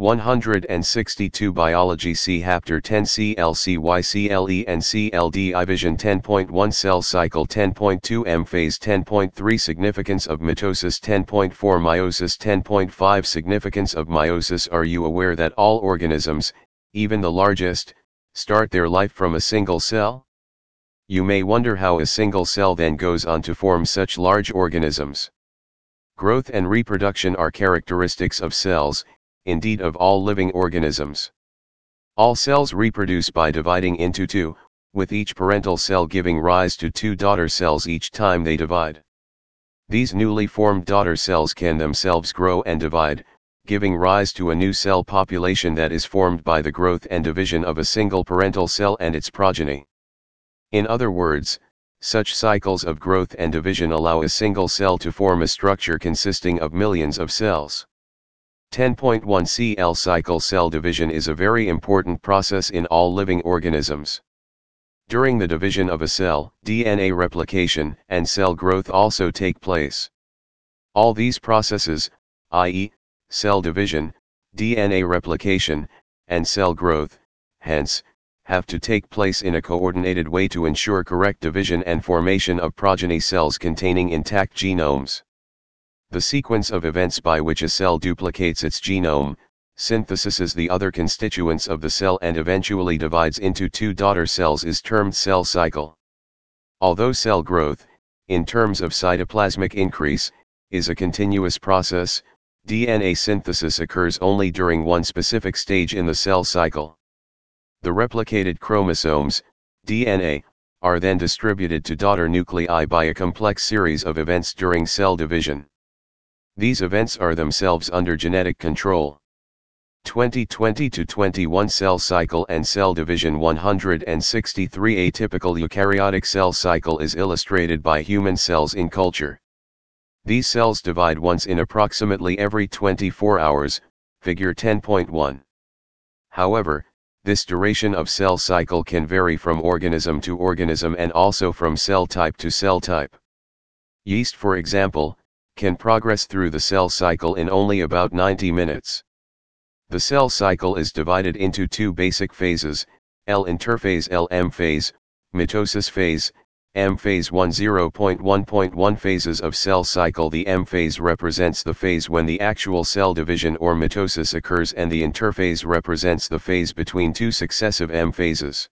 162 Biology C Hapter 10 CLCYCLE and CLDI Vision 10.1 Cell Cycle 10.2 M Phase 10.3 Significance of Mitosis 10.4 Meiosis 10.5 Significance of Meiosis. Are you aware that all organisms, even the largest, start their life from a single cell? You may wonder how a single cell then goes on to form such large organisms. Growth and reproduction are characteristics of cells, indeed of all living organisms. All cells reproduce by dividing into two, with each parental cell giving rise to two daughter cells each time they divide. These newly formed daughter cells can themselves grow and divide, giving rise to a new cell population that is formed by the growth and division of a single parental cell and its progeny. In other words, such cycles of growth and division allow a single cell to form a structure consisting of millions of cells. 10.1 Cell cycle. Cell division is a very important process in all living organisms. During the division of a cell, DNA replication and cell growth also take place. All these processes, i.e., cell division, DNA replication, and cell growth, hence, have to take place in a coordinated way to ensure correct division and formation of progeny cells containing intact genomes. The sequence of events by which a cell duplicates its genome, synthesizes the other constituents of the cell and eventually divides into two daughter cells is termed cell cycle. Although cell growth, in terms of cytoplasmic increase, is a continuous process, DNA synthesis occurs only during one specific stage in the cell cycle. The replicated chromosomes, DNA, are then distributed to daughter nuclei by a complex series of events during cell division. These events are themselves under genetic control. 20.20 to 21 Cell cycle and cell division. 163 Atypical eukaryotic cell cycle is illustrated by human cells in culture. These cells divide once in approximately every 24 hours, figure 10.1. However, this duration of cell cycle can vary from organism to organism and also from cell type to cell type. Yeast, for example, can progress through the cell cycle in only about 90 minutes. The cell cycle is divided into two basic phases, L interphase LM phase, mitosis phase, M phase 10.1.1 phases of cell cycle. The M phase represents the phase when the actual cell division or mitosis occurs, and the interphase represents the phase between two successive M phases.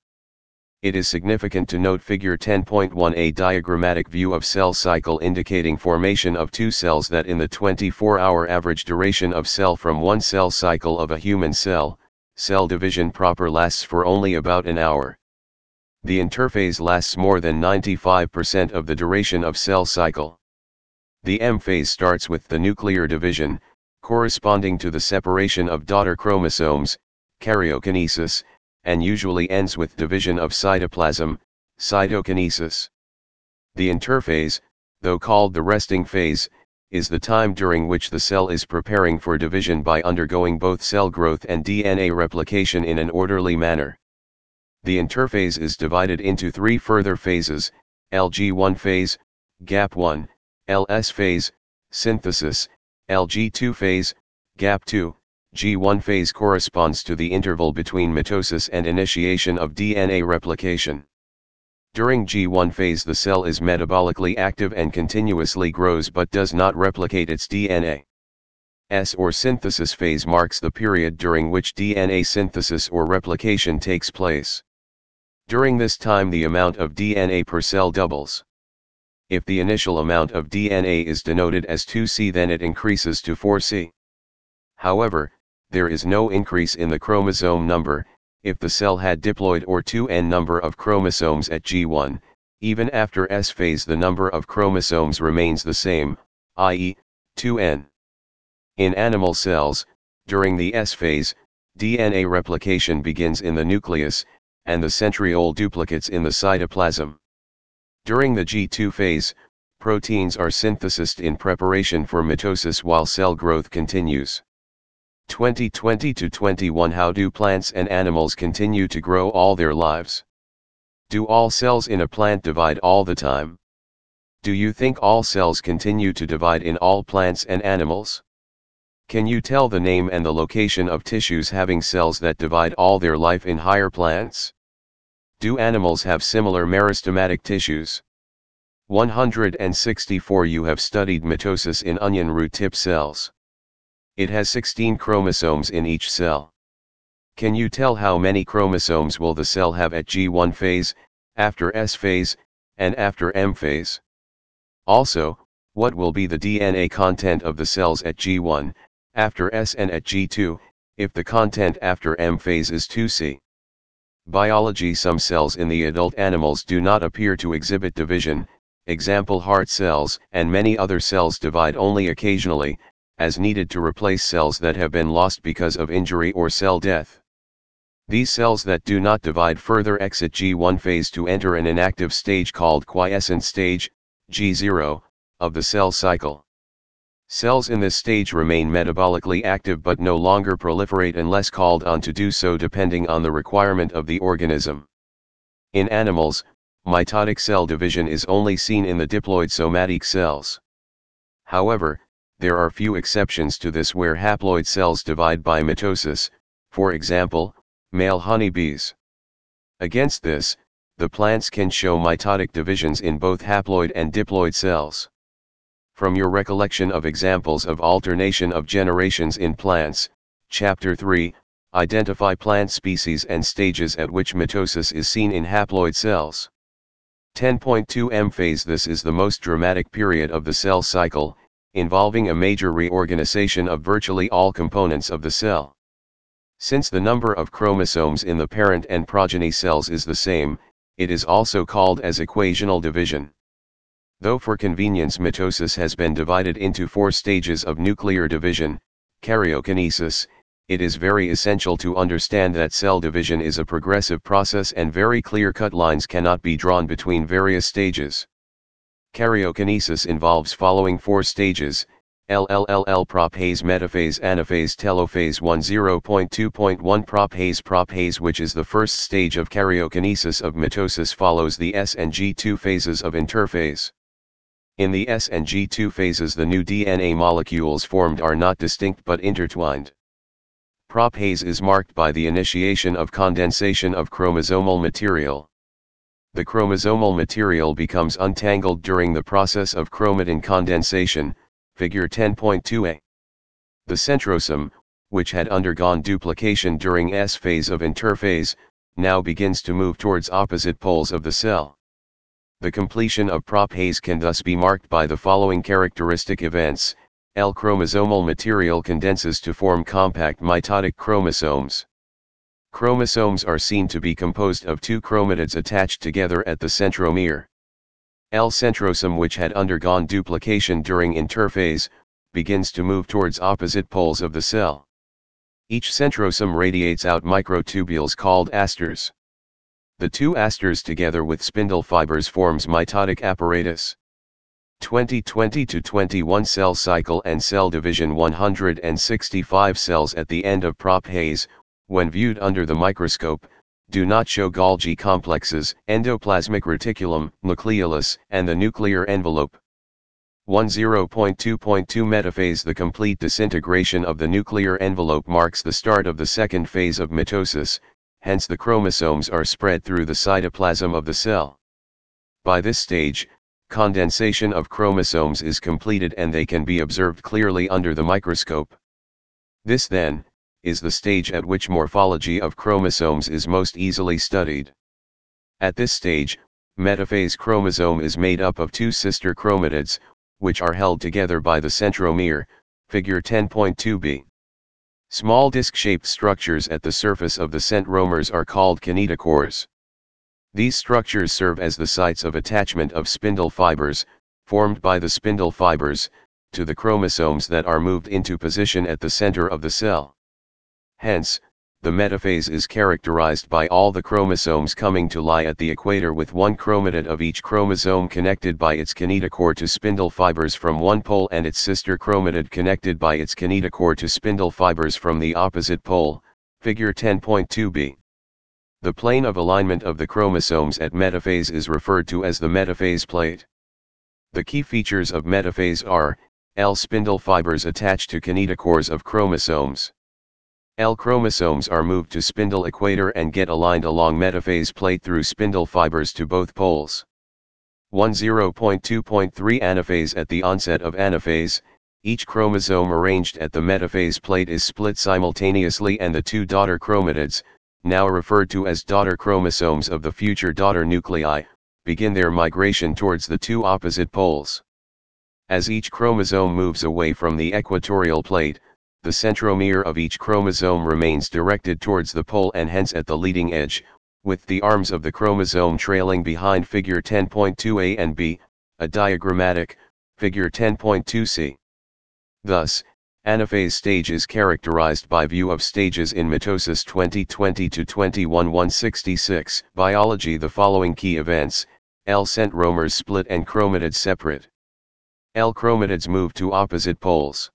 It is significant to note figure 10.1, a diagrammatic view of cell cycle indicating formation of two cells, that in the 24-hour average duration of cell from one cell cycle of a human cell, cell division proper lasts for only about an hour. The interphase lasts more than 95% of the duration of cell cycle. The M phase starts with the nuclear division, corresponding to the separation of daughter chromosomes, karyokinesis, and usually ends with division of cytoplasm, cytokinesis. The interphase, though called the resting phase, is the time during which the cell is preparing for division by undergoing both cell growth and DNA replication in an orderly manner. The interphase is divided into three further phases, LG1 phase, GAP1, LS phase, synthesis, LG2 phase, GAP2. G1 phase corresponds to the interval between mitosis and initiation of DNA replication. During G1 phase, the cell is metabolically active and continuously grows but does not replicate its DNA. S or synthesis phase marks the period during which DNA synthesis or replication takes place. During this time, the amount of DNA per cell doubles. If the initial amount of DNA is denoted as 2C, then it increases to 4C. However, there is no increase in the chromosome number. If the cell had diploid or 2n number of chromosomes at G1, even after S phase the number of chromosomes remains the same, i.e., 2n. In animal cells, during the S phase, DNA replication begins in the nucleus, and the centriole duplicates in the cytoplasm. During the G2 phase, proteins are synthesized in preparation for mitosis while cell growth continues. 20.20 to 21 How do plants and animals continue to grow all their lives? Do all cells in a plant divide all the time? Do you think all cells continue to divide in all plants and animals? Can you tell the name and the location of tissues having cells that divide all their life in higher plants? Do animals have similar meristematic tissues? 164 You have studied mitosis in onion root tip cells. It has 16 chromosomes in each cell. Can you tell how many chromosomes will the cell have at G1 phase, after S phase, and after M phase? Also, what will be the DNA content of the cells at G1, after S and at G2, if the content after M phase is 2C? Biology. Some cells in the adult animals do not appear to exhibit division, example heart cells, and many other cells divide only occasionally, as needed to replace cells that have been lost because of injury or cell death. These cells that do not divide further exit G1 phase to enter an inactive stage called quiescent stage, G0, of the cell cycle. Cells in this stage remain metabolically active but no longer proliferate unless called on to do so depending on the requirement of the organism. In animals, mitotic cell division is only seen in the diploid somatic cells. However, there are few exceptions to this where haploid cells divide by mitosis, for example, male honeybees. Against this, the plants can show mitotic divisions in both haploid and diploid cells. From your recollection of examples of alternation of generations in plants, Chapter 3, identify plant species and stages at which mitosis is seen in haploid cells. 10.2 M phase. This is the most dramatic period of the cell cycle, involving a major reorganization of virtually all components of the cell. Since the number of chromosomes in the parent and progeny cells is the same, it is also called as equational division. Though for convenience mitosis has been divided into 4 stages of nuclear division, karyokinesis, it is very essential to understand that cell division is a progressive process and very clear-cut lines cannot be drawn between various stages. Karyokinesis involves following 4 stages: LLLL prophase, metaphase, anaphase, telophase. 10.2.1 Prophase. Prophase, which is the first stage of karyokinesis of mitosis, follows the S and G2 phases of interphase. In the S and G2 phases, the new DNA molecules formed are not distinct but intertwined. Prophase is marked by the initiation of condensation of chromosomal material. The chromosomal material becomes untangled during the process of chromatin condensation, figure 10.2a. The centrosome, which had undergone duplication during S phase of interphase, now begins to move towards opposite poles of the cell. The completion of prophase can thus be marked by the following characteristic events: L chromosomal material condenses to form compact mitotic chromosomes. Chromosomes are seen to be composed of 2 chromatids attached together at the centromere. L centrosome, which had undergone duplication during interphase, begins to move towards opposite poles of the cell. Each centrosome radiates out microtubules called asters. The 2 asters together with spindle fibers forms mitotic apparatus. 2020-21 Cell cycle and cell division. 165 Cells at the end of prophase, when viewed under the microscope, do not show Golgi complexes, endoplasmic reticulum, nucleolus, and the nuclear envelope. 10.2.2 Metaphase. The complete disintegration of the nuclear envelope marks the start of the second phase of mitosis, hence the chromosomes are spread through the cytoplasm of the cell. By this stage, condensation of chromosomes is completed and they can be observed clearly under the microscope. This, then, is the stage at which morphology of chromosomes is most easily studied. At this stage, metaphase chromosome is made up of 2 sister chromatids, which are held together by the centromere, figure 10.2b. Small disc-shaped structures at the surface of the centromeres are called kinetochores. These structures serve as the sites of attachment of spindle fibers, formed by the spindle fibers, to the chromosomes that are moved into position at the center of the cell. Hence, the metaphase is characterized by all the chromosomes coming to lie at the equator, with 1 chromatid of each chromosome connected by its kinetochore to spindle fibers from one pole and its sister chromatid connected by its kinetochore to spindle fibers from the opposite pole, figure 10.2b. The plane of alignment of the chromosomes at metaphase is referred to as the metaphase plate. The key features of metaphase are L-spindle fibers attach to kinetochores of chromosomes. L-chromosomes are moved to spindle equator and get aligned along metaphase plate through spindle fibers to both poles. 10.2.3 Anaphase. At the onset of anaphase, each chromosome arranged at the metaphase plate is split simultaneously and the two daughter chromatids, now referred to as daughter chromosomes of the future daughter nuclei, begin their migration towards the two opposite poles. As each chromosome moves away from the equatorial plate, the centromere of each chromosome remains directed towards the pole and hence at the leading edge, with the arms of the chromosome trailing behind figure 10.2a and b, a diagrammatic, figure 10.2c. Thus, anaphase stage is characterized by view of stages in mitosis 2020-21 166. Biology. The following key events, L-centromers split and chromatids separate. L-chromatids move to opposite poles.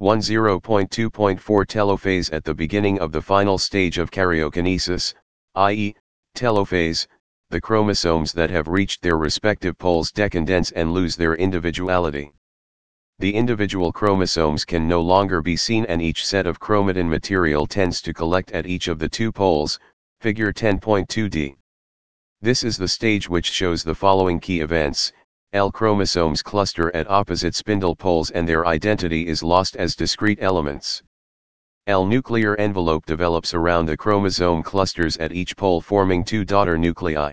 10.2.4 Telophase. At the beginning of the final stage of karyokinesis, i.e., telophase, the chromosomes that have reached their respective poles decondense and lose their individuality. The individual chromosomes can no longer be seen and each set of chromatin material tends to collect at each of the two poles, figure 10.2d. This is the stage which shows the following key events. L chromosomes cluster at opposite spindle poles and their identity is lost as discrete elements. L nuclear envelope develops around the chromosome clusters at each pole forming two daughter nuclei.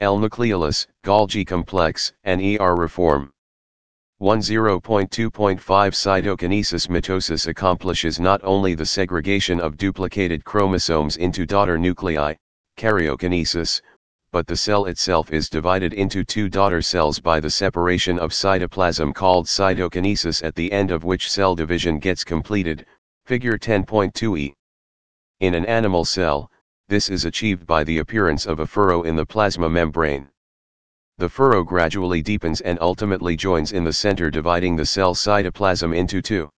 L nucleolus, Golgi complex, and ER reform. 10.2.5 Cytokinesis. Mitosis accomplishes not only the segregation of duplicated chromosomes into daughter nuclei, karyokinesis, but the cell itself is divided into two daughter cells by the separation of cytoplasm called cytokinesis, at the end of which cell division gets completed, figure 10.2e. In an animal cell, this is achieved by the appearance of a furrow in the plasma membrane. The furrow gradually deepens and ultimately joins in the center, dividing the cell cytoplasm into two.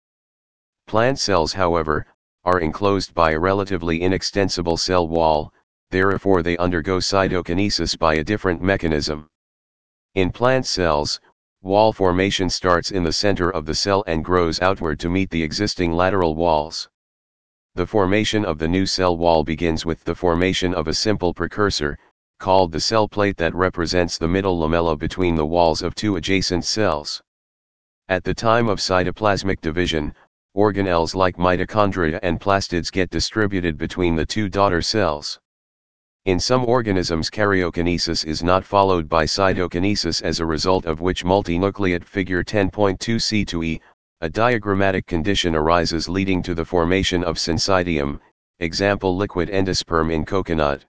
Plant cells, however, are enclosed by a relatively inextensible cell wall, therefore they undergo cytokinesis by a different mechanism. In plant cells, wall formation starts in the center of the cell and grows outward to meet the existing lateral walls. The formation of the new cell wall begins with the formation of a simple precursor, called the cell plate, that represents the middle lamella between the walls of two adjacent cells. At the time of cytoplasmic division, organelles like mitochondria and plastids get distributed between the two daughter cells. In some organisms, karyokinesis is not followed by cytokinesis, as a result of which multinucleate, figure 10.2c to e, a diagrammatic condition arises leading to the formation of syncytium, example liquid endosperm in coconut.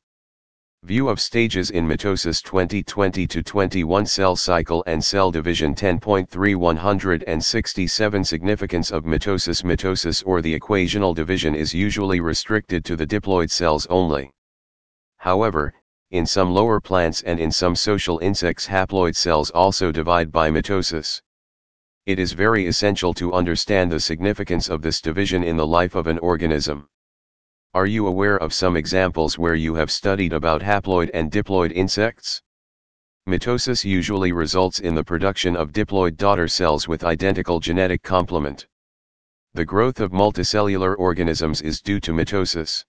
View of stages in mitosis 2020-21 cell cycle and cell division 10.3 167. Significance of mitosis. Mitosis, or the equational division, is usually restricted to the diploid cells only. However, in some lower plants and in some social insects, haploid cells also divide by mitosis. It is very essential to understand the significance of this division in the life of an organism. Are you aware of some examples where you have studied about haploid and diploid insects? Mitosis usually results in the production of diploid daughter cells with identical genetic complement. The growth of multicellular organisms is due to mitosis.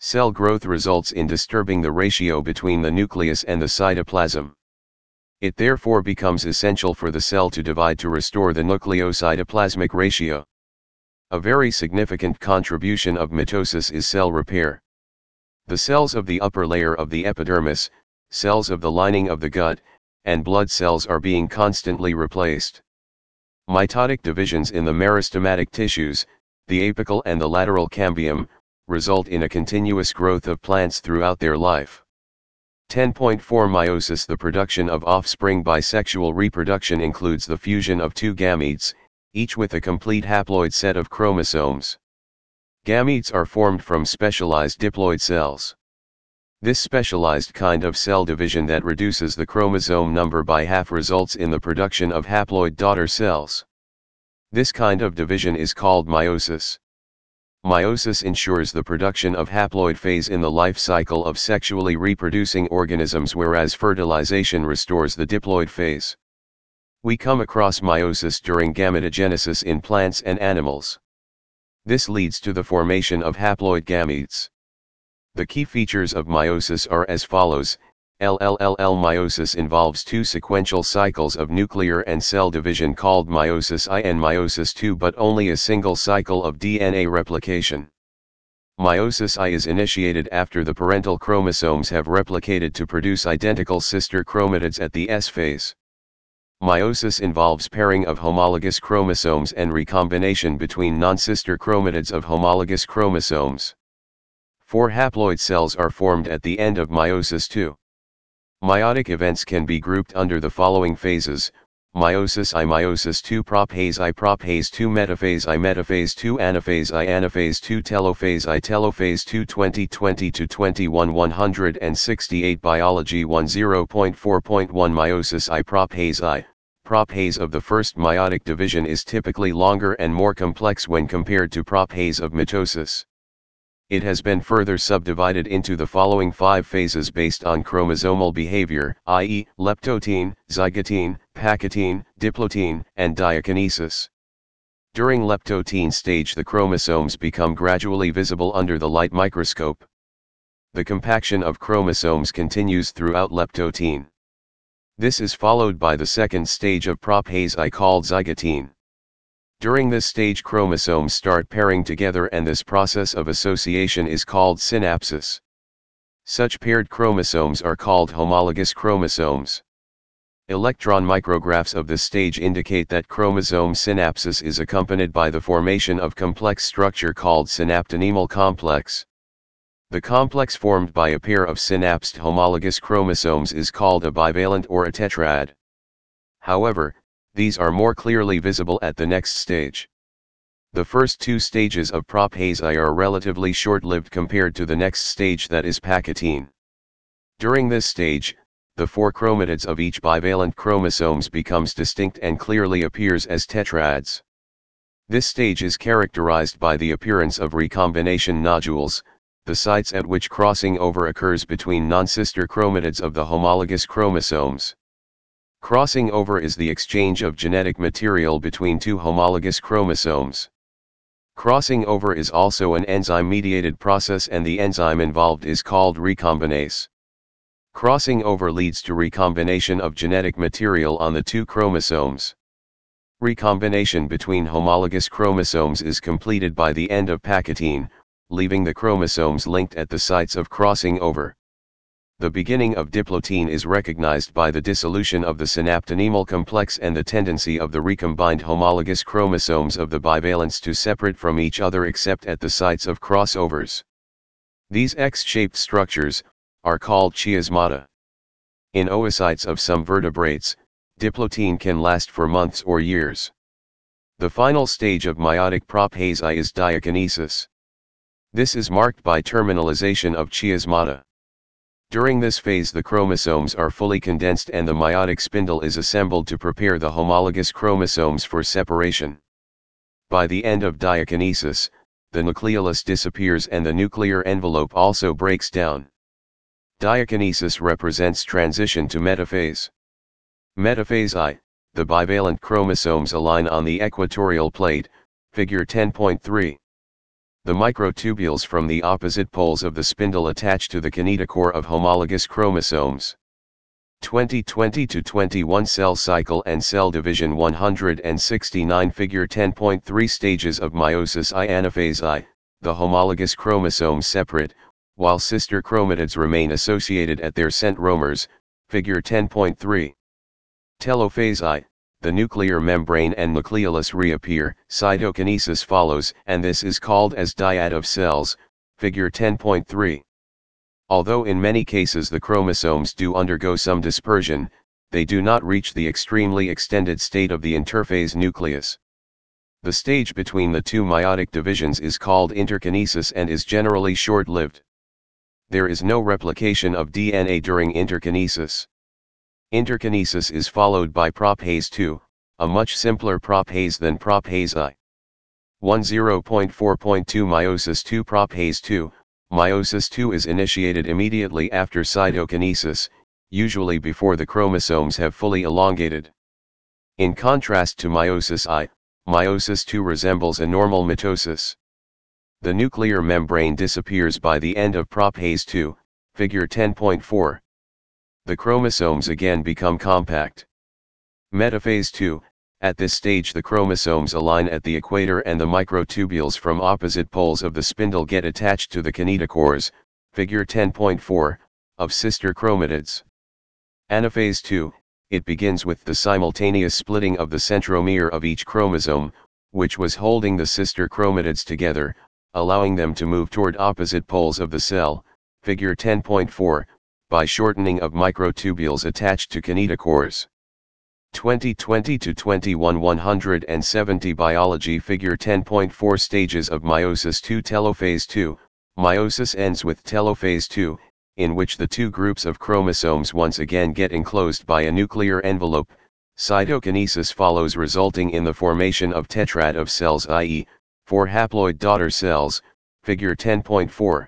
Cell growth results in disturbing the ratio between the nucleus and the cytoplasm. It therefore becomes essential for the cell to divide to restore the nucleocytoplasmic ratio. A very significant contribution of mitosis is cell repair. The cells of the upper layer of the epidermis, cells of the lining of the gut, and blood cells are being constantly replaced. Mitotic divisions in the meristematic tissues, the apical and the lateral cambium, result in a continuous growth of plants throughout their life. 10.4 Meiosis. The production of offspring by sexual reproduction includes the fusion of two gametes, each with a complete haploid set of chromosomes. Gametes are formed from specialized diploid cells. This specialized kind of cell division that reduces the chromosome number by half results in the production of haploid daughter cells. This kind of division is called meiosis. Meiosis ensures the production of haploid phase in the life cycle of sexually reproducing organisms, whereas fertilization restores the diploid phase. we come across meiosis during gametogenesis in plants and animals. This leads to the formation of haploid gametes. The key features of meiosis are as follows. LLLL meiosis involves two sequential cycles of nuclear and cell division called meiosis I and meiosis II, but only a single cycle of DNA replication. Meiosis I is initiated after the parental chromosomes have replicated to produce identical sister chromatids at the S phase. Meiosis involves pairing of homologous chromosomes and recombination between non-sister chromatids of homologous chromosomes. 4 haploid cells are formed at the end of meiosis II. Meiotic events can be grouped under the following phases: meiosis I, meiosis II, prophase I, prophase II, metaphase I, metaphase II, anaphase I, anaphase II, telophase I, telophase II. 2020-21 168 Biology 10.4.1 Meiosis I, prophase I. Prophase of the first meiotic division is typically longer and more complex when compared to prophase of mitosis. It has been further subdivided into the following 5 phases based on chromosomal behavior, i.e., leptotene, zygotene, pachytene, diplotene, and diakinesis. During leptotene stage, the chromosomes become gradually visible under the light microscope. The compaction of chromosomes continues throughout leptotene. This is followed by the second stage of prophase I called zygotene. During this stage, chromosomes start pairing together, and this process of association is called synapsis. Such paired chromosomes are called homologous chromosomes. Electron micrographs of this stage indicate that chromosome synapsis is accompanied by the formation of complex structure called synaptonemal complex. The complex formed by a pair of synapsed homologous chromosomes is called a bivalent or a tetrad. However, these are more clearly visible at the next stage. The first 2 stages of prophase I are relatively short-lived compared to the next stage, that is pachytene. During this stage, the 4 chromatids of each bivalent chromosomes becomes distinct and clearly appears as tetrads. This stage is characterized by the appearance of recombination nodules, the sites at which crossing over occurs between non-sister chromatids of the homologous chromosomes. Crossing over is the exchange of genetic material between 2 homologous chromosomes. Crossing over is also an enzyme-mediated process, and the enzyme involved is called recombinase. Crossing over leads to recombination of genetic material on the 2 chromosomes. Recombination between homologous chromosomes is completed by the end of pachytene, leaving the chromosomes linked at the sites of crossing over. The beginning of diplotene is recognized by the dissolution of the synaptonemal complex and the tendency of the recombined homologous chromosomes of the bivalents to separate from each other except at the sites of crossovers. These X-shaped structures are called chiasmata. In oocytes of some vertebrates, diplotene can last for months or years. The final stage of meiotic prophase I is diakinesis. This is marked by terminalization of chiasmata. During this phase, the chromosomes are fully condensed and the meiotic spindle is assembled to prepare the homologous chromosomes for separation. By the end of diakinesis, the nucleolus disappears and the nuclear envelope also breaks down. Diakinesis represents transition to metaphase. Metaphase I, the bivalent chromosomes align on the equatorial plate, figure 10.3. The microtubules from the opposite poles of the spindle attach to the kinetochore of homologous chromosomes. 2020-21 Cell cycle and cell division 169 Figure 10.3 Stages of meiosis I. Anaphase I, the homologous chromosomes separate, while sister chromatids remain associated at their centromers, figure 10.3. Telophase I, the nuclear membrane and nucleolus reappear, cytokinesis follows, and this is called as dyad of cells, figure 10.3. Although in many cases the chromosomes do undergo some dispersion, they do not reach the extremely extended state of the interphase nucleus. The stage between the 2 meiotic divisions is called interkinesis and is generally short-lived. There is no replication of DNA during interkinesis. Interkinesis is followed by prophase II, a much simpler prophase than prophase I. 10.4.2 Meiosis II. Prophase II. Meiosis II is initiated immediately after cytokinesis, usually before the chromosomes have fully elongated. In contrast to meiosis I, meiosis II resembles a normal mitosis. The nuclear membrane disappears by the end of prophase II, figure 10.4. The chromosomes again become compact. Metaphase II, at this stage the chromosomes align at the equator and the microtubules from opposite poles of the spindle get attached to the kinetochores, figure 10.4, of sister chromatids. Anaphase II, it begins with the simultaneous splitting of the centromere of each chromosome, which was holding the sister chromatids together, allowing them to move toward opposite poles of the cell, figure 10.4, by shortening of microtubules attached to kinetochores. 2020-21-170 Biology Figure 10.4 Stages of Meiosis II Telophase II. Meiosis ends with telophase II, in which the two groups of chromosomes once again get enclosed by a nuclear envelope. Cytokinesis follows, resulting in the formation of tetrad of cells, i.e., four haploid daughter cells, Figure 10.4.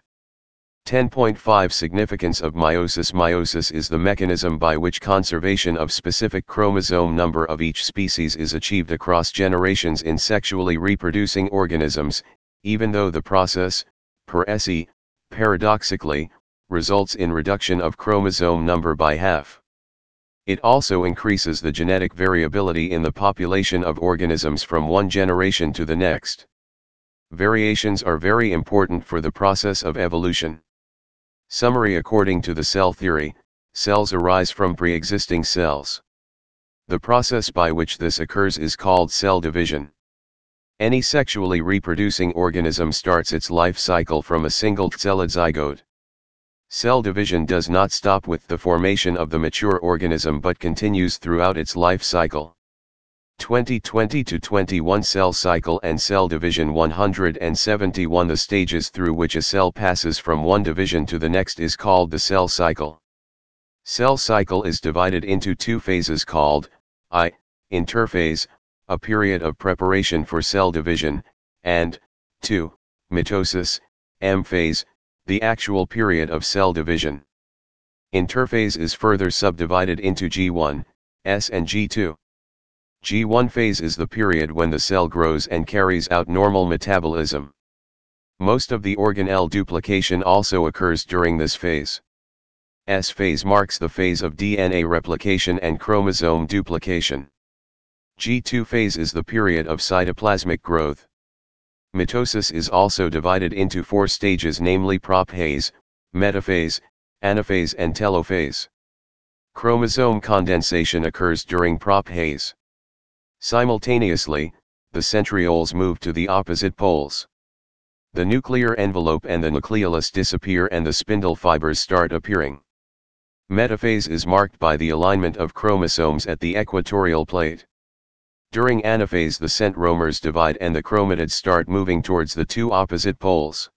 10.5 Significance of meiosis. Meiosis is the mechanism by which conservation of specific chromosome number of each species is achieved across generations in sexually reproducing organisms, even though the process, per se, paradoxically, results in reduction of chromosome number by half. It also increases the genetic variability in the population of organisms from one generation to the next. Variations are very important for the process of evolution. Summary. According to the cell theory, cells arise from pre-existing cells. The process by which this occurs is called cell division. Any sexually reproducing organism starts its life cycle from a single-celled zygote. Cell division does not stop with the formation of the mature organism but continues throughout its life cycle. 2020-21 Cell Cycle and Cell Division 171. The stages through which a cell passes from one division to the next is called the cell cycle. Cell cycle is divided into two phases called, I, interphase, a period of preparation for cell division, and, II, mitosis, M phase, the actual period of cell division. Interphase is further subdivided into G1, S and G2. G1 phase is the period when the cell grows and carries out normal metabolism. Most of the organelle duplication also occurs during this phase. S phase marks the phase of DNA replication and chromosome duplication. G2 phase is the period of cytoplasmic growth. Mitosis is also divided into four stages, namely prophase, metaphase, anaphase and telophase. Chromosome condensation occurs during prophase. Simultaneously, the centrioles move to the opposite poles. The nuclear envelope and the nucleolus disappear and the spindle fibers start appearing. Metaphase is marked by the alignment of chromosomes at the equatorial plate. During anaphase the centromeres divide and the chromatids start moving towards the two opposite poles.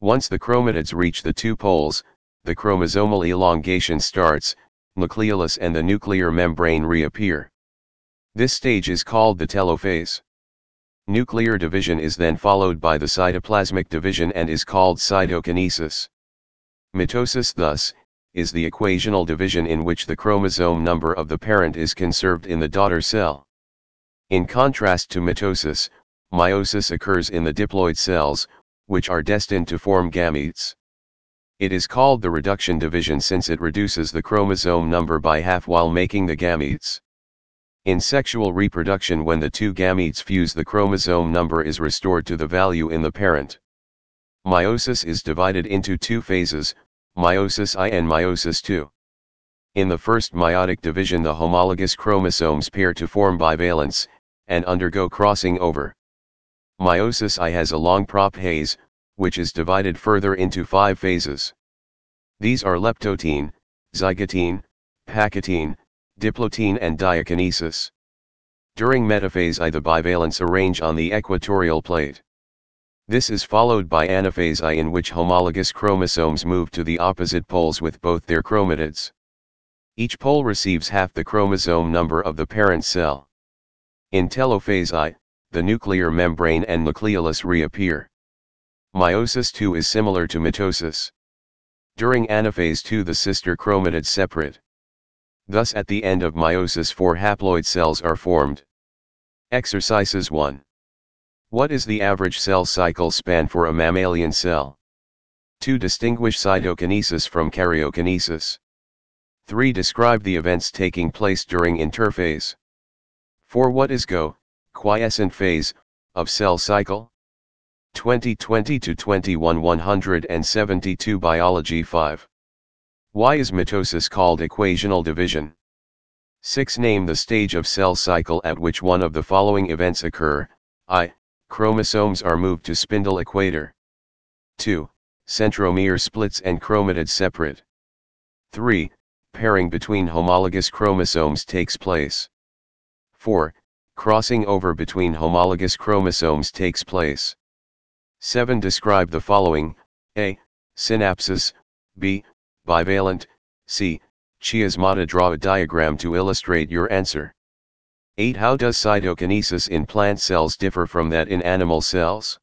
Once the chromatids reach the two poles, the chromosomal elongation starts, nucleolus and the nuclear membrane reappear. This stage is called the telophase. Nuclear division is then followed by the cytoplasmic division and is called cytokinesis. Mitosis, thus, is the equational division in which the chromosome number of the parent is conserved in the daughter cell. In contrast to mitosis, meiosis occurs in the diploid cells, which are destined to form gametes. It is called the reduction division since it reduces the chromosome number by half while making the gametes. In sexual reproduction, when the two gametes fuse, the chromosome number is restored to the value in the parent. Meiosis is divided into two phases, meiosis I and meiosis II. In the first meiotic division, the homologous chromosomes pair to form bivalence, and undergo crossing over. Meiosis I has a long prophase, which is divided further into five phases. These are leptotene, zygotene, pacotene, diplotene and diakinesis. During metaphase I the bivalents arrange on the equatorial plate. This is followed by anaphase I, in which homologous chromosomes move to the opposite poles with both their chromatids. Each pole receives half the chromosome number of the parent cell. In telophase I, the nuclear membrane and nucleolus reappear. Meiosis II is similar to mitosis. During anaphase II the sister chromatids separate. Thus at the end of meiosis 4 haploid cells are formed. Exercises 1. What is the average cell cycle span for a mammalian cell? 2. Distinguish cytokinesis from karyokinesis. 3. Describe the events taking place during interphase. 4. What is GO, quiescent phase, of cell cycle? 2020-21-172 Biology 5. Why is mitosis called equational division? 6. Name the stage of cell cycle at which one of the following events occur. I. Chromosomes are moved to spindle equator. 2. Centromere splits and chromatids separate. 3. Pairing between homologous chromosomes takes place. 4. Crossing over between homologous chromosomes takes place. 7. Describe the following: A. Synapses. B. Bivalent. C. Chiasmata. Draw a diagram to illustrate your answer. 8. How does cytokinesis in plant cells differ from that in animal cells?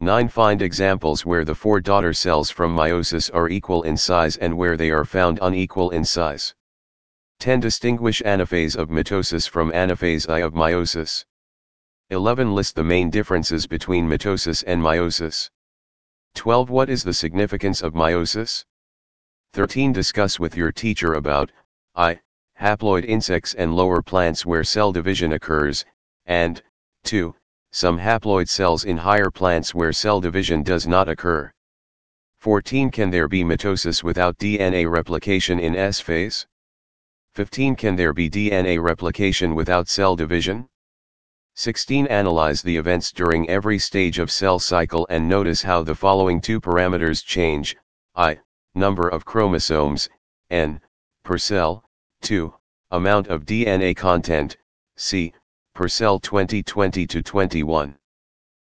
9. Find examples where the 4 daughter cells from meiosis are equal in size and where they are found unequal in size. 10. Distinguish anaphase of mitosis from anaphase I of meiosis. 11. List the main differences between mitosis and meiosis. 12. What is the significance of meiosis? 13. Discuss with your teacher about I. Haploid insects and lower plants where cell division occurs, and 2. Some haploid cells in higher plants where cell division does not occur. 14. Can there be mitosis without DNA replication in S phase? 15. Can there be DNA replication without cell division? 16. Analyze the events during every stage of cell cycle and notice how the following 2 parameters change: I. Number of chromosomes, N, per cell. 2. Amount of DNA content, C, per cell 2020-21.